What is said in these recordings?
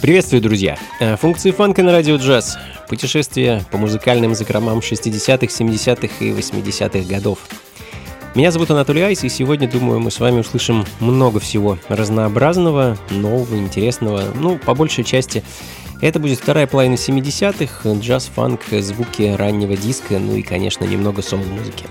Приветствую, друзья! Функции фанка на радио джаз. Путешествие по музыкальным закромам 60-х, 70-х и 80-х годов. Меня зовут Анатолий Айс, и сегодня, думаю, мы с вами услышим много всего разнообразного, нового, интересного. Ну, по большей части, это будет вторая половина 70-х, джаз-фанк, звуки раннего диска, ну и, конечно, немного соул-музыки.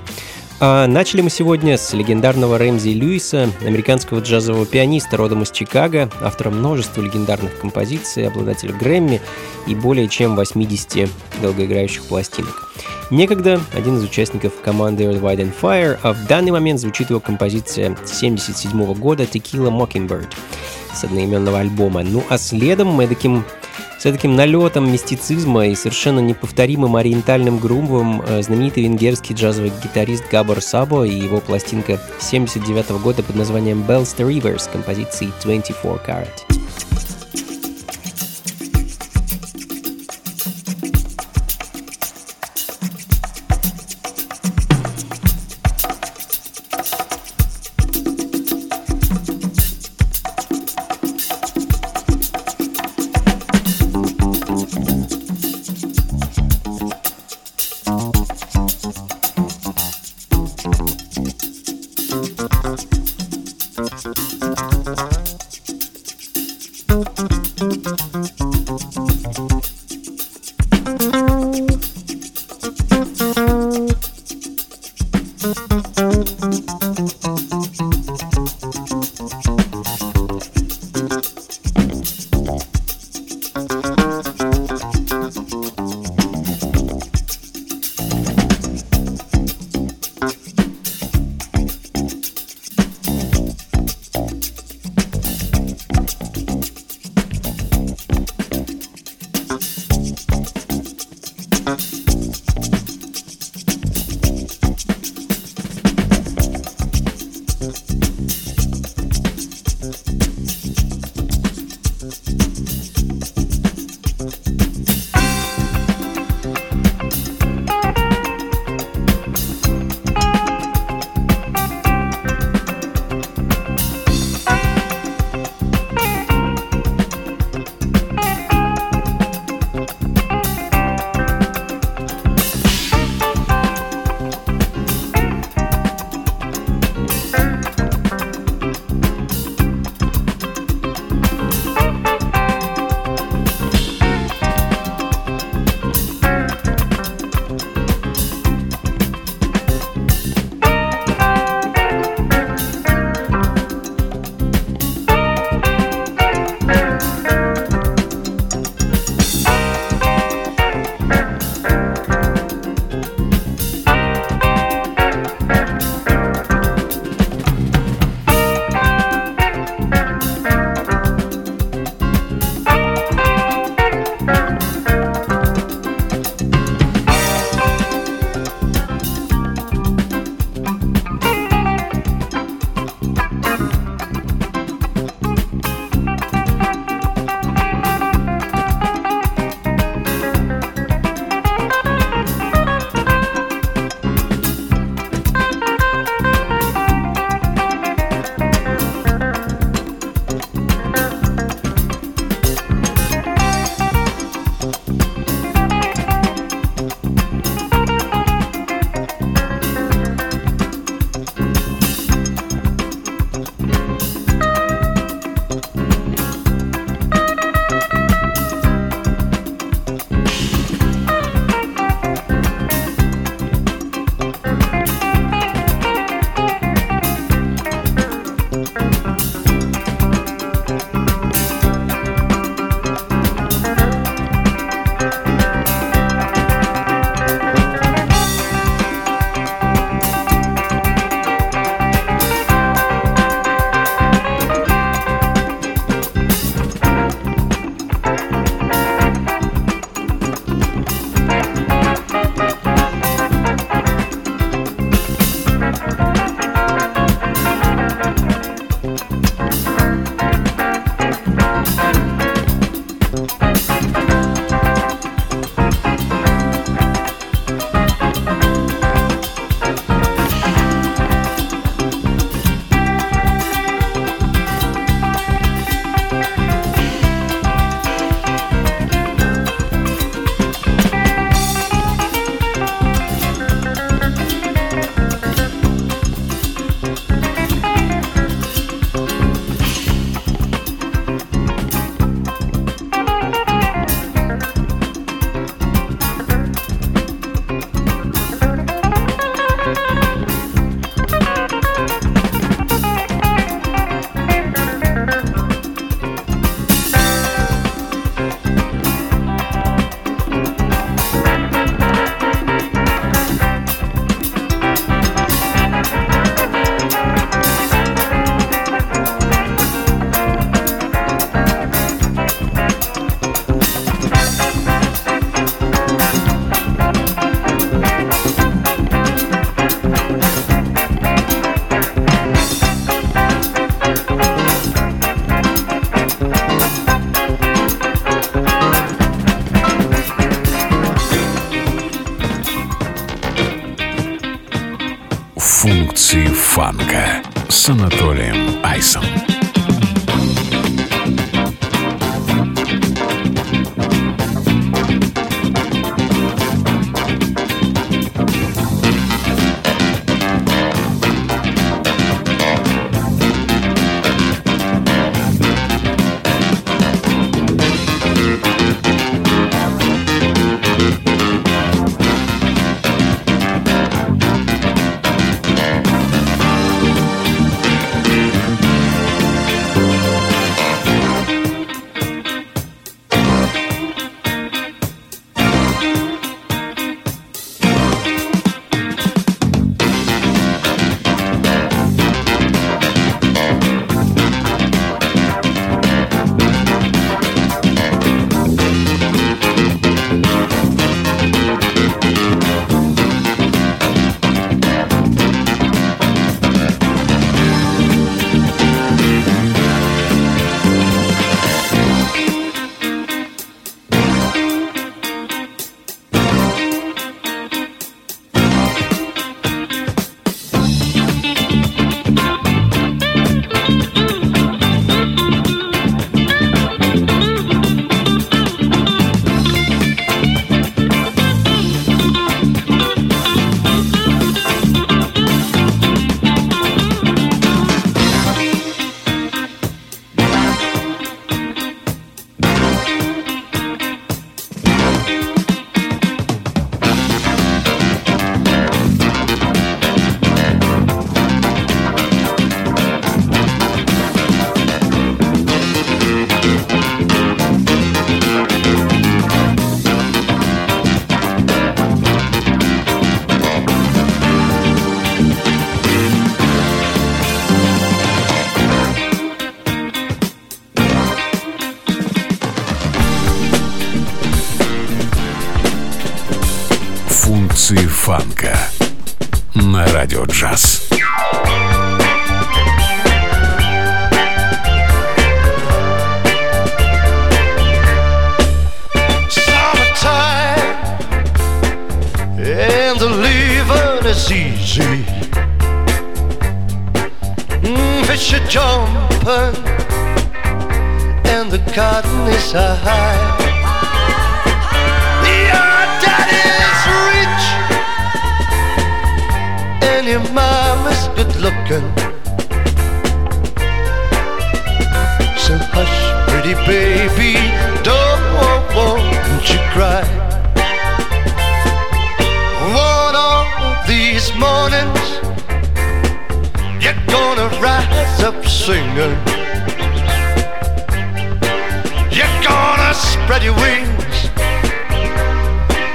А начали мы сегодня с легендарного Рэмзи Льюиса, американского джазового пианиста, родом из Чикаго, автора множества легендарных композиций, обладателя Грэмми и более чем 80 долгоиграющих пластинок. Некогда один из участников команды Earth, Wind and Fire, а в данный момент звучит его композиция 1977 года «Tequila Mockingbird» с одноименного альбома. Ну а следом мы с таким налетом мистицизма и совершенно неповторимым ориентальным грумбом знаменитый венгерский джазовый гитарист Габор Сабо и его пластинка 1979 года под названием «Belster Rivers» с композицией 24 Karat. Функции фанка с Анатолием Айсом. Радио Джаз. It's easy. Fish are jumping and the cotton is high. Your daddy is rich and your mama's good looking. So hush, pretty baby, don't you cry. These mornings you're gonna rise up singing. You're gonna spread your wings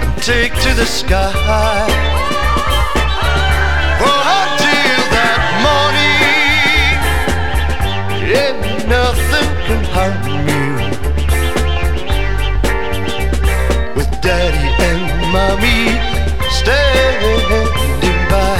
and take to the sky. Well, until that morning, yeah, nothing can harm you. With daddy and mommy standing by.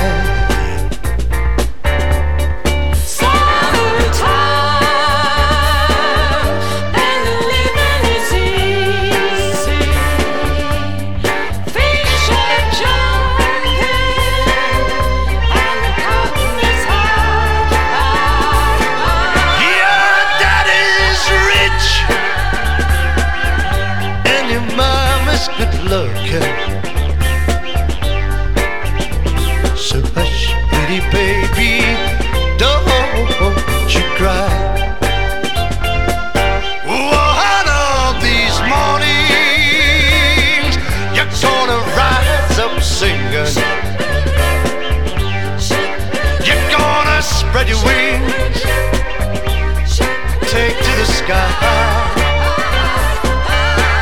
Spread your wings, take to the sky.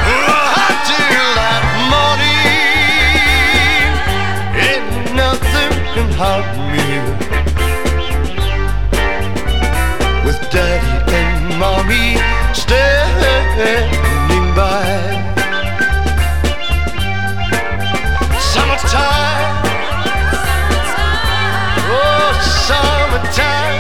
Oh, until that morning, ain't nothing can harm you. With daddy and mommy standing by. Summertime, oh summertime.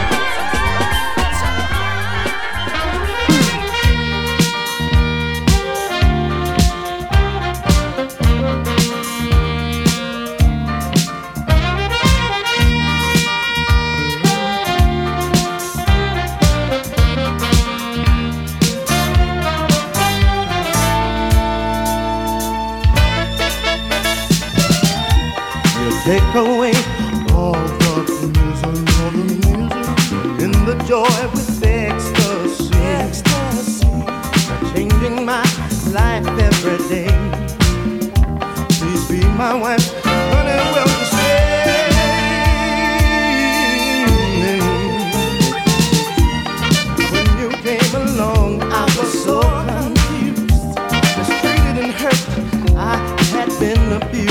Take away all the misery, all the misery, in the joy with ecstasy, ecstasy. Changing my life every day. Please be my wife, honey, will you stay? When you came along, I was so confused, frustrated and hurt. I had been abused.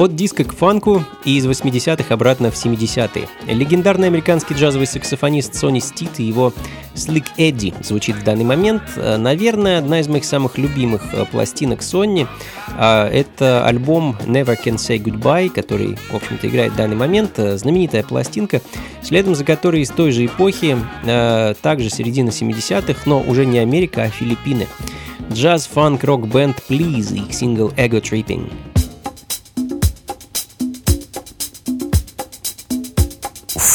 От диска к фанку и из 80-х обратно в 70-е. Легендарный американский джазовый саксофонист Сони Стит и его Slick Eddie звучит в данный момент. Наверное, одна из моих самых любимых пластинок Сони — это альбом Never Can Say Goodbye, который, в общем-то, играет в данный момент. Знаменитая пластинка, следом за которой из той же эпохи, также середина 70-х, но уже не Америка, а Филиппины. Джаз-фанк-рок-бенд Please и их сингл Ego Tripping.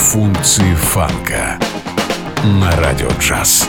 Функции фанка на радио джаз.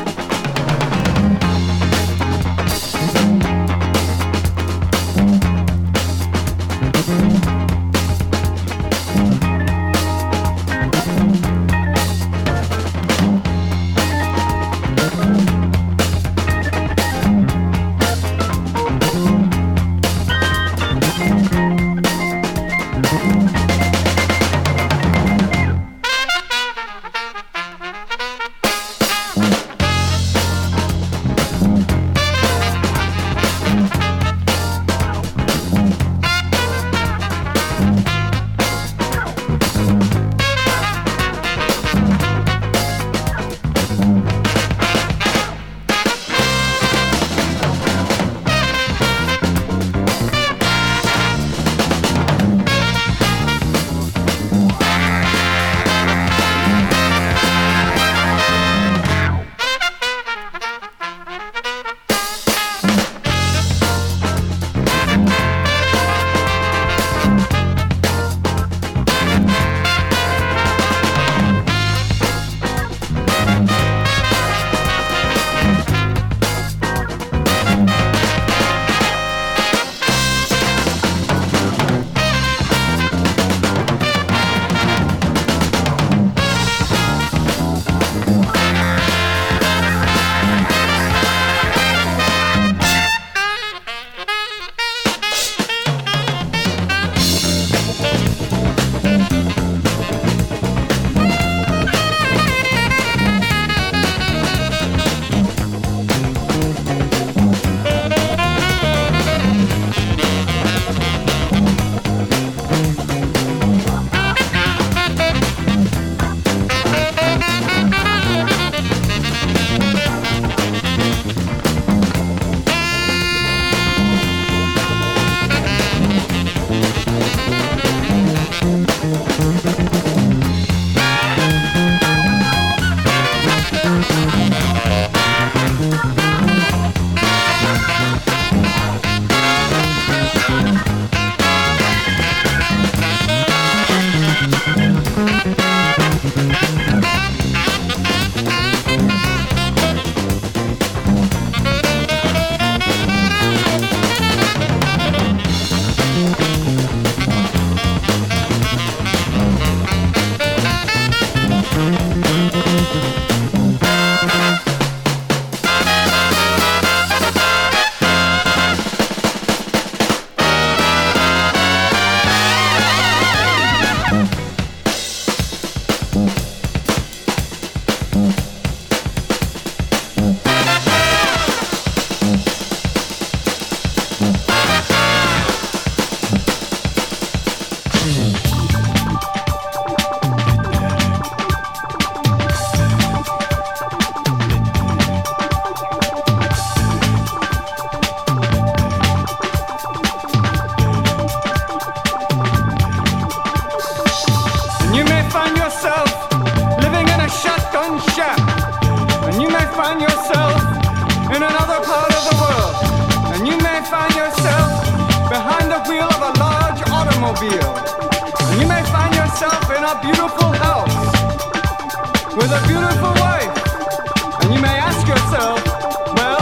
automobile. And you may find yourself in a beautiful house with a beautiful wife. And you may ask yourself, well,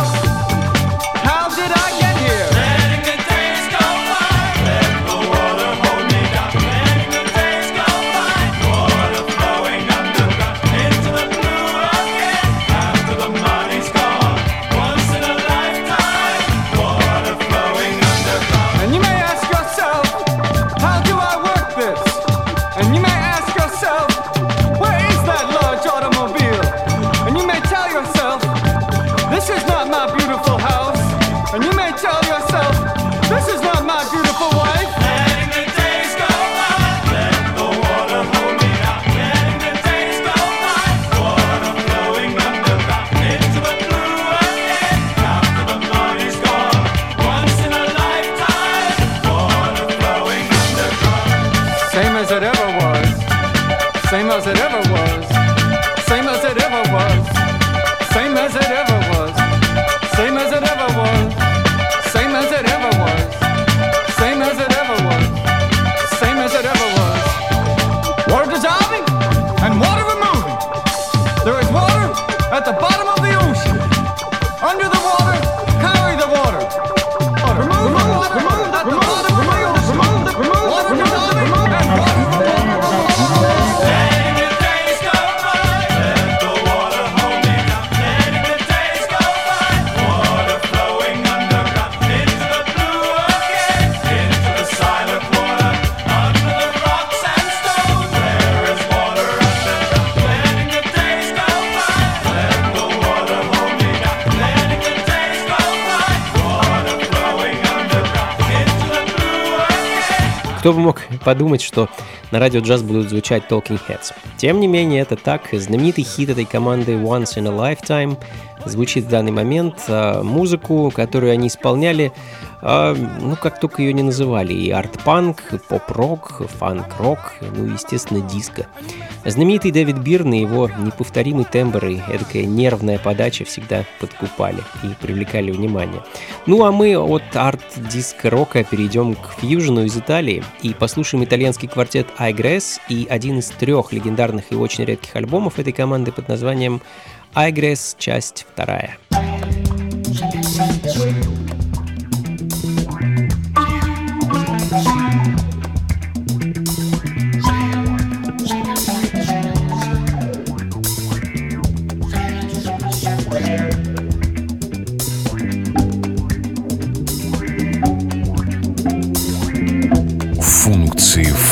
how did I get here? Letting the days go by, let the water hold me down. Letting the days go by, water flowing underground into the blue again. After the money's gone, once in a lifetime, water flowing underground. And you may ask yourself, how do I work this? And you may ask yourself, where is that large automobile? And you may tell yourself, this is not my beautiful house. And you may tell yourself, this is not my beautiful wife. Letting the days go by, let the water hold me down. Letting the days go by, water flowing underground into the blue again. After the money's gone, once in a lifetime, water flowing underground. Same as it ever was. Same as it ever was. Same as it ever was. Same as it ever was. Same as it ever was. Same as it ever was. Same as it ever was. Same as it ever was. Water dissolving and water removing. There is water at the bottom of the ocean. Under the water, carry the water. Remove the water at the bottom of the ocean. Water dissolving and water removing. Letting the days go by, let the water hold me down. Letting the days go by, water flowing underground into the blue again, into the silent water, under the rocks and stones. There is water underground. Letting the days go by, let the water hold me down. Letting the days go by, water flowing underground into the blue again. Кто бы мог подумать, что на радио джаз будут звучать Talking Heads. Тем не менее, это так. Знаменитый хит этой команды Once in a Lifetime звучит в данный момент. Музыку, которую они исполняли, как только ее не называли. И арт-панк, и поп-рок, фанк-рок, естественно, диско. Знаменитый Дэвид Бирн и его неповторимый тембр и эдакая нервная подача всегда подкупали и привлекали внимание. А мы от арт-диско-рока перейдем к фьюжну из Италии и послушаем итальянский квартет Igress и один из трех легендарных и очень редких альбомов этой команды под названием Igress, часть 2. Функции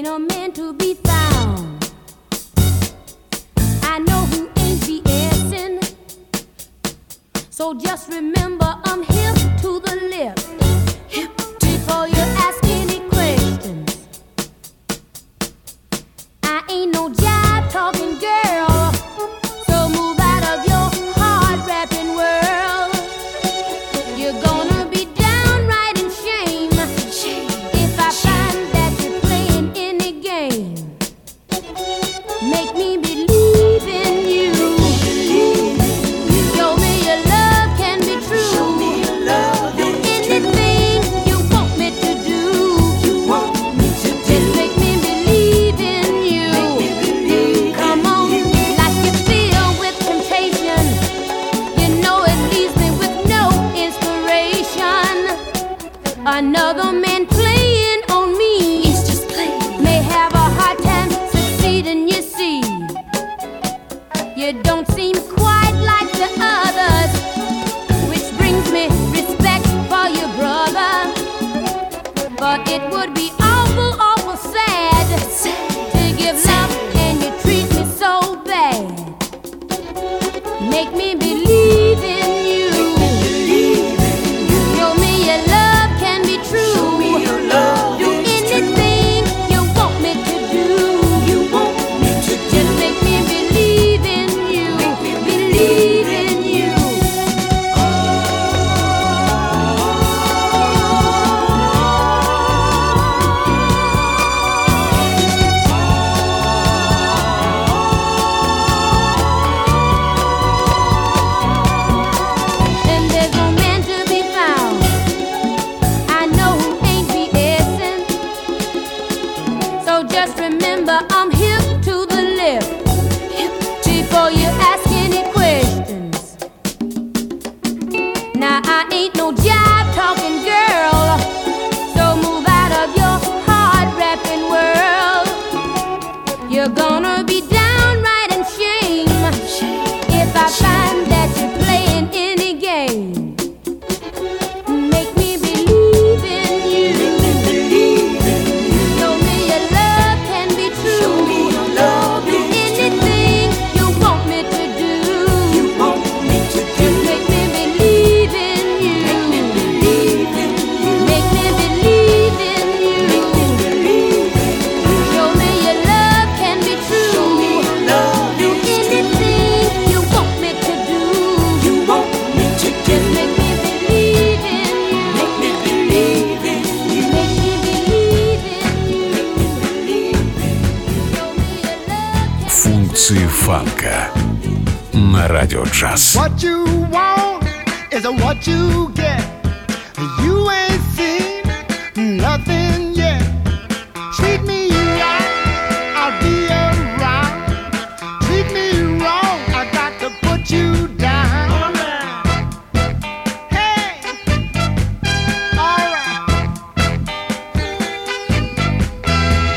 ain't a man to be found. I know who ain't BSing, so just remember I'm hip to the lip. Hip before you ask any questions. I ain't no jive talking girl, so move out of your hard rapping world. You're gonna be downright in shame if I find that you're playing any game. Make me believe in you. Show me your love can be true. Do anything you want me to do. Just make me believe in you. Come on, like you feel with temptation. You know it leaves me with no inspiration. Another man playing on me. It's just playing. May have a hard time succeeding, you see. You don't seem quite like the others, which brings me respect for you, brother. But it would be awful, awful sad to give love and you treat me so bad. Make me believe in you. Show me your love can be true. Do anything you want me to do. Just make me believe in you. Believe in you. And there's no man to be found. I know who ain't BSing. So just remember, I'm hip to the lip. Before you ask any questions. Now I ain't no jive talking girl, so move out of your hard rapping world. You're gonna be downright in shame if I find that you're playing any game. Make me believe in you. Show me your love can be true. Do anything you want me to do. Just make me believe in you. Make me believe in you. Show me your love can be true. Do anything you want me to do. Just make me believe in you. Make me believe in you. Show me your love can be true. Функции фанка на радио джаз. What you want is what you get. You ain't seen nothing yet. Treat me right, I'll be around. Treat me wrong, I got to put you down. Hey, all right,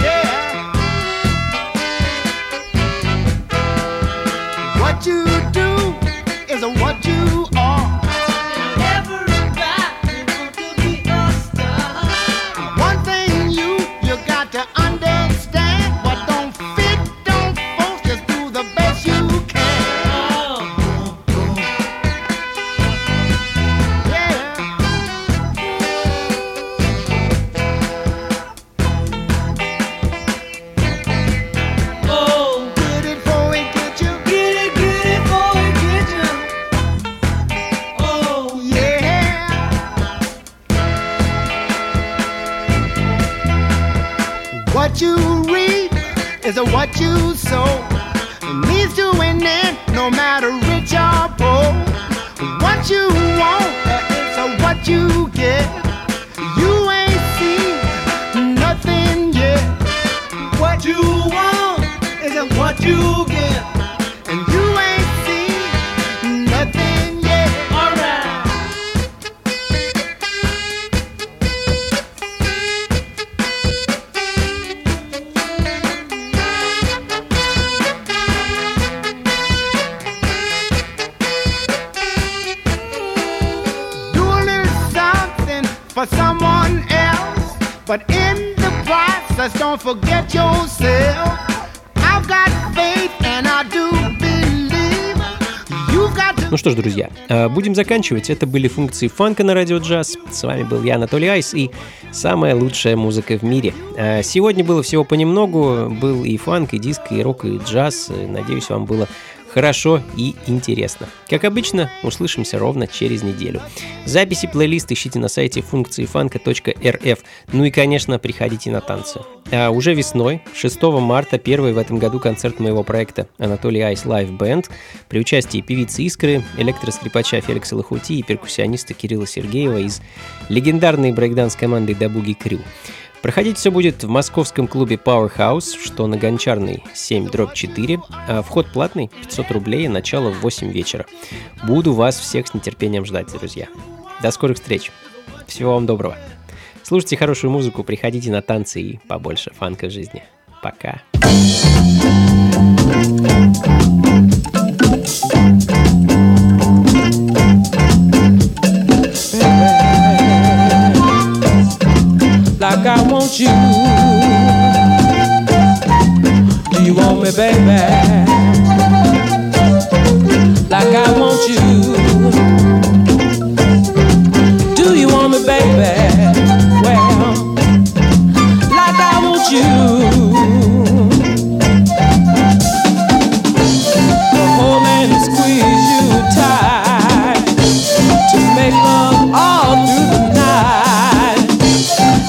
yeah. What you do is what you are. One thing you got to understand. What don't fit, don't force, just do the best you can. Yeah. Get it for it, get you. Oh, yeah. What you read is what you sow. It leads to an end, no matter rich or poor. What you want is what you get. You ain't seen nothing yet. What you want is what you get. And you ain't seen nothing yet. All right. Doing something for someone else, but in the process Just don't forget yourself. I've got faith and I do believe you've got to... Ну что ж, друзья, будем заканчивать. Это были функции фанка на Радио Джаз. С вами был я, Анатолий Айс, и самая лучшая музыка в мире. Сегодня было всего понемногу. Был и фанк, и диск, и рок, и джаз. Надеюсь, вам было хорошо и интересно. Как обычно, услышимся ровно через неделю. Записи, плейлист ищите на сайте функциифанка.рф. Ну и, конечно, приходите на танцы. А уже весной, 6 марта, первый в этом году концерт моего проекта «Анатолий Айс Лайв Бэнд» при участии певицы «Искры», электроскрипача Феликса Лахути и перкуссиониста Кирилла Сергеева из легендарной брейкданс-команды «Дабуги Крю». Проходить все будет в московском клубе Powerhouse, что на Гончарной 7/4. А вход платный, 500 рублей, начало в 8 вечера. Буду вас всех с нетерпением ждать, друзья. До скорых встреч. Всего вам доброго. Слушайте хорошую музыку, приходите на танцы и побольше фанка в жизни. Пока. Like I want you. Do you want me, baby? Like I want you. Do you want me, baby? Well, like I want you. Come and squeeze you tight to make love all through the night.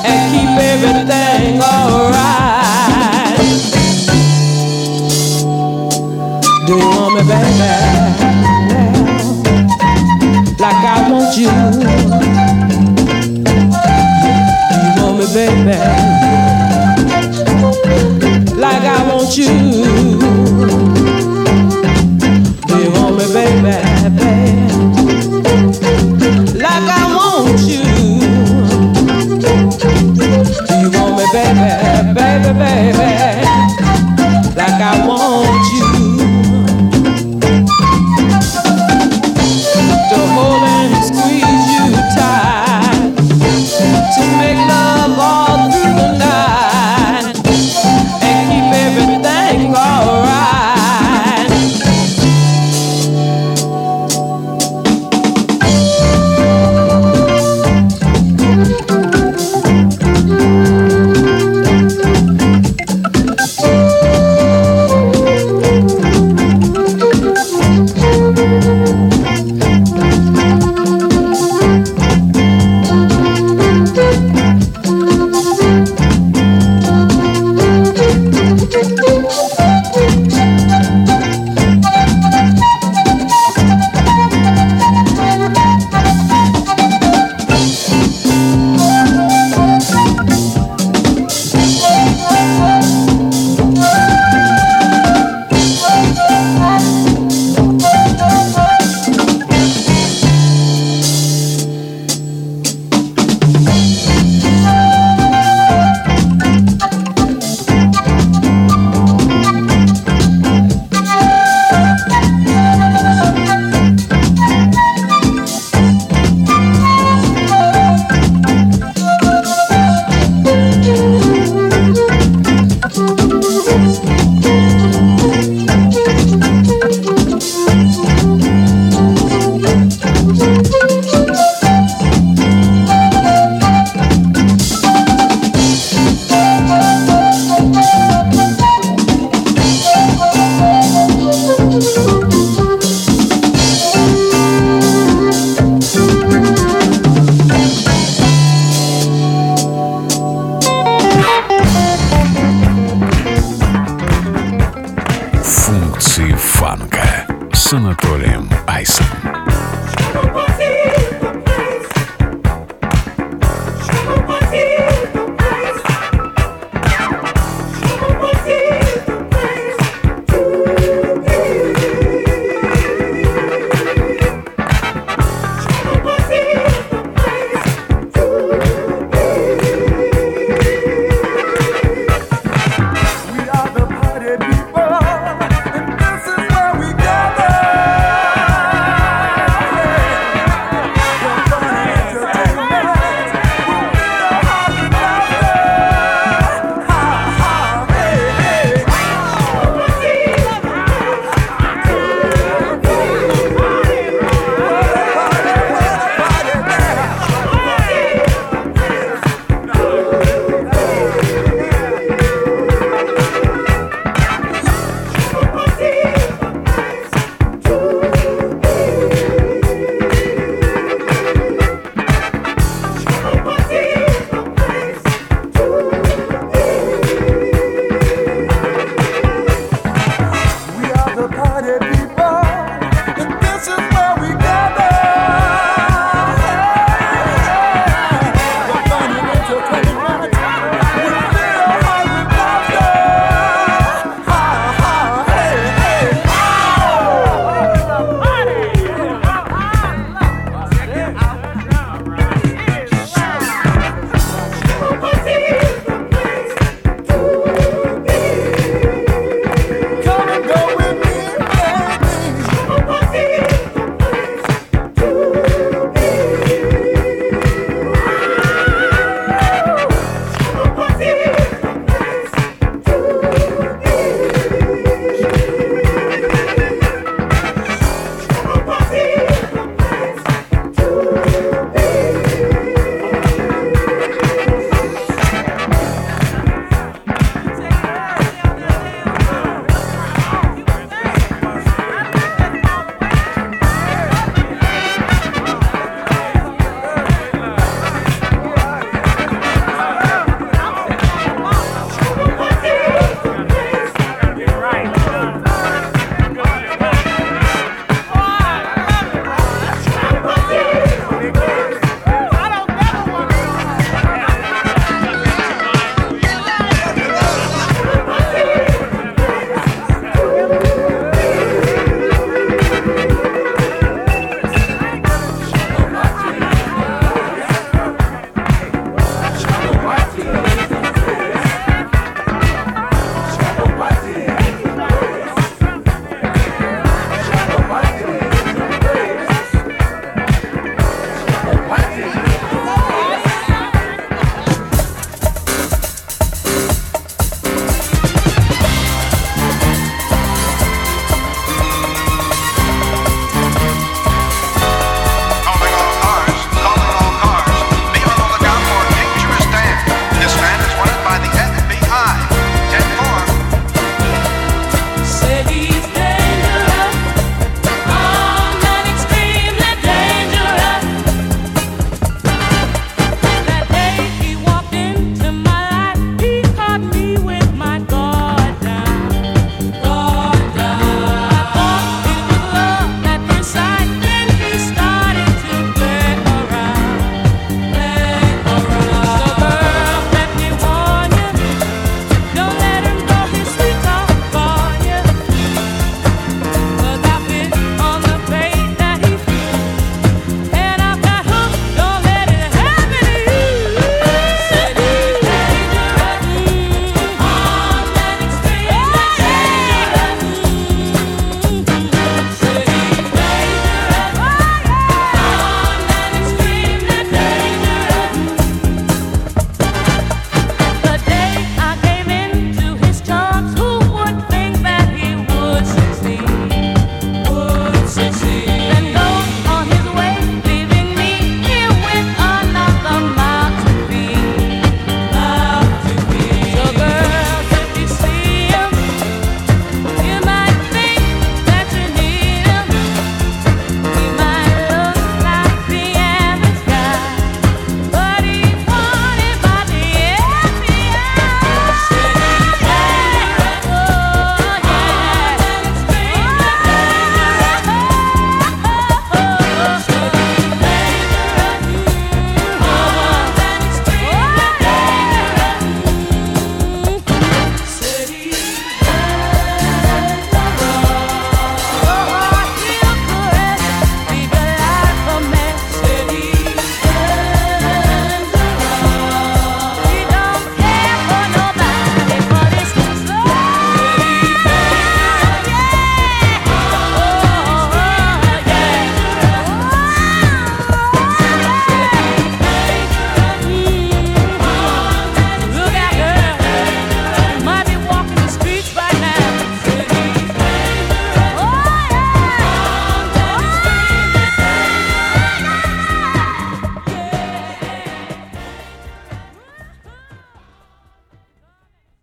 Everything alright. Do you want me, baby? Like I want you. Do you want me, baby? Like I want you. Do you want me, baby? Like I want you. Baby, baby, baby, like I want you to hold and squeeze you tight, to make love all through the night, and keep everything alright.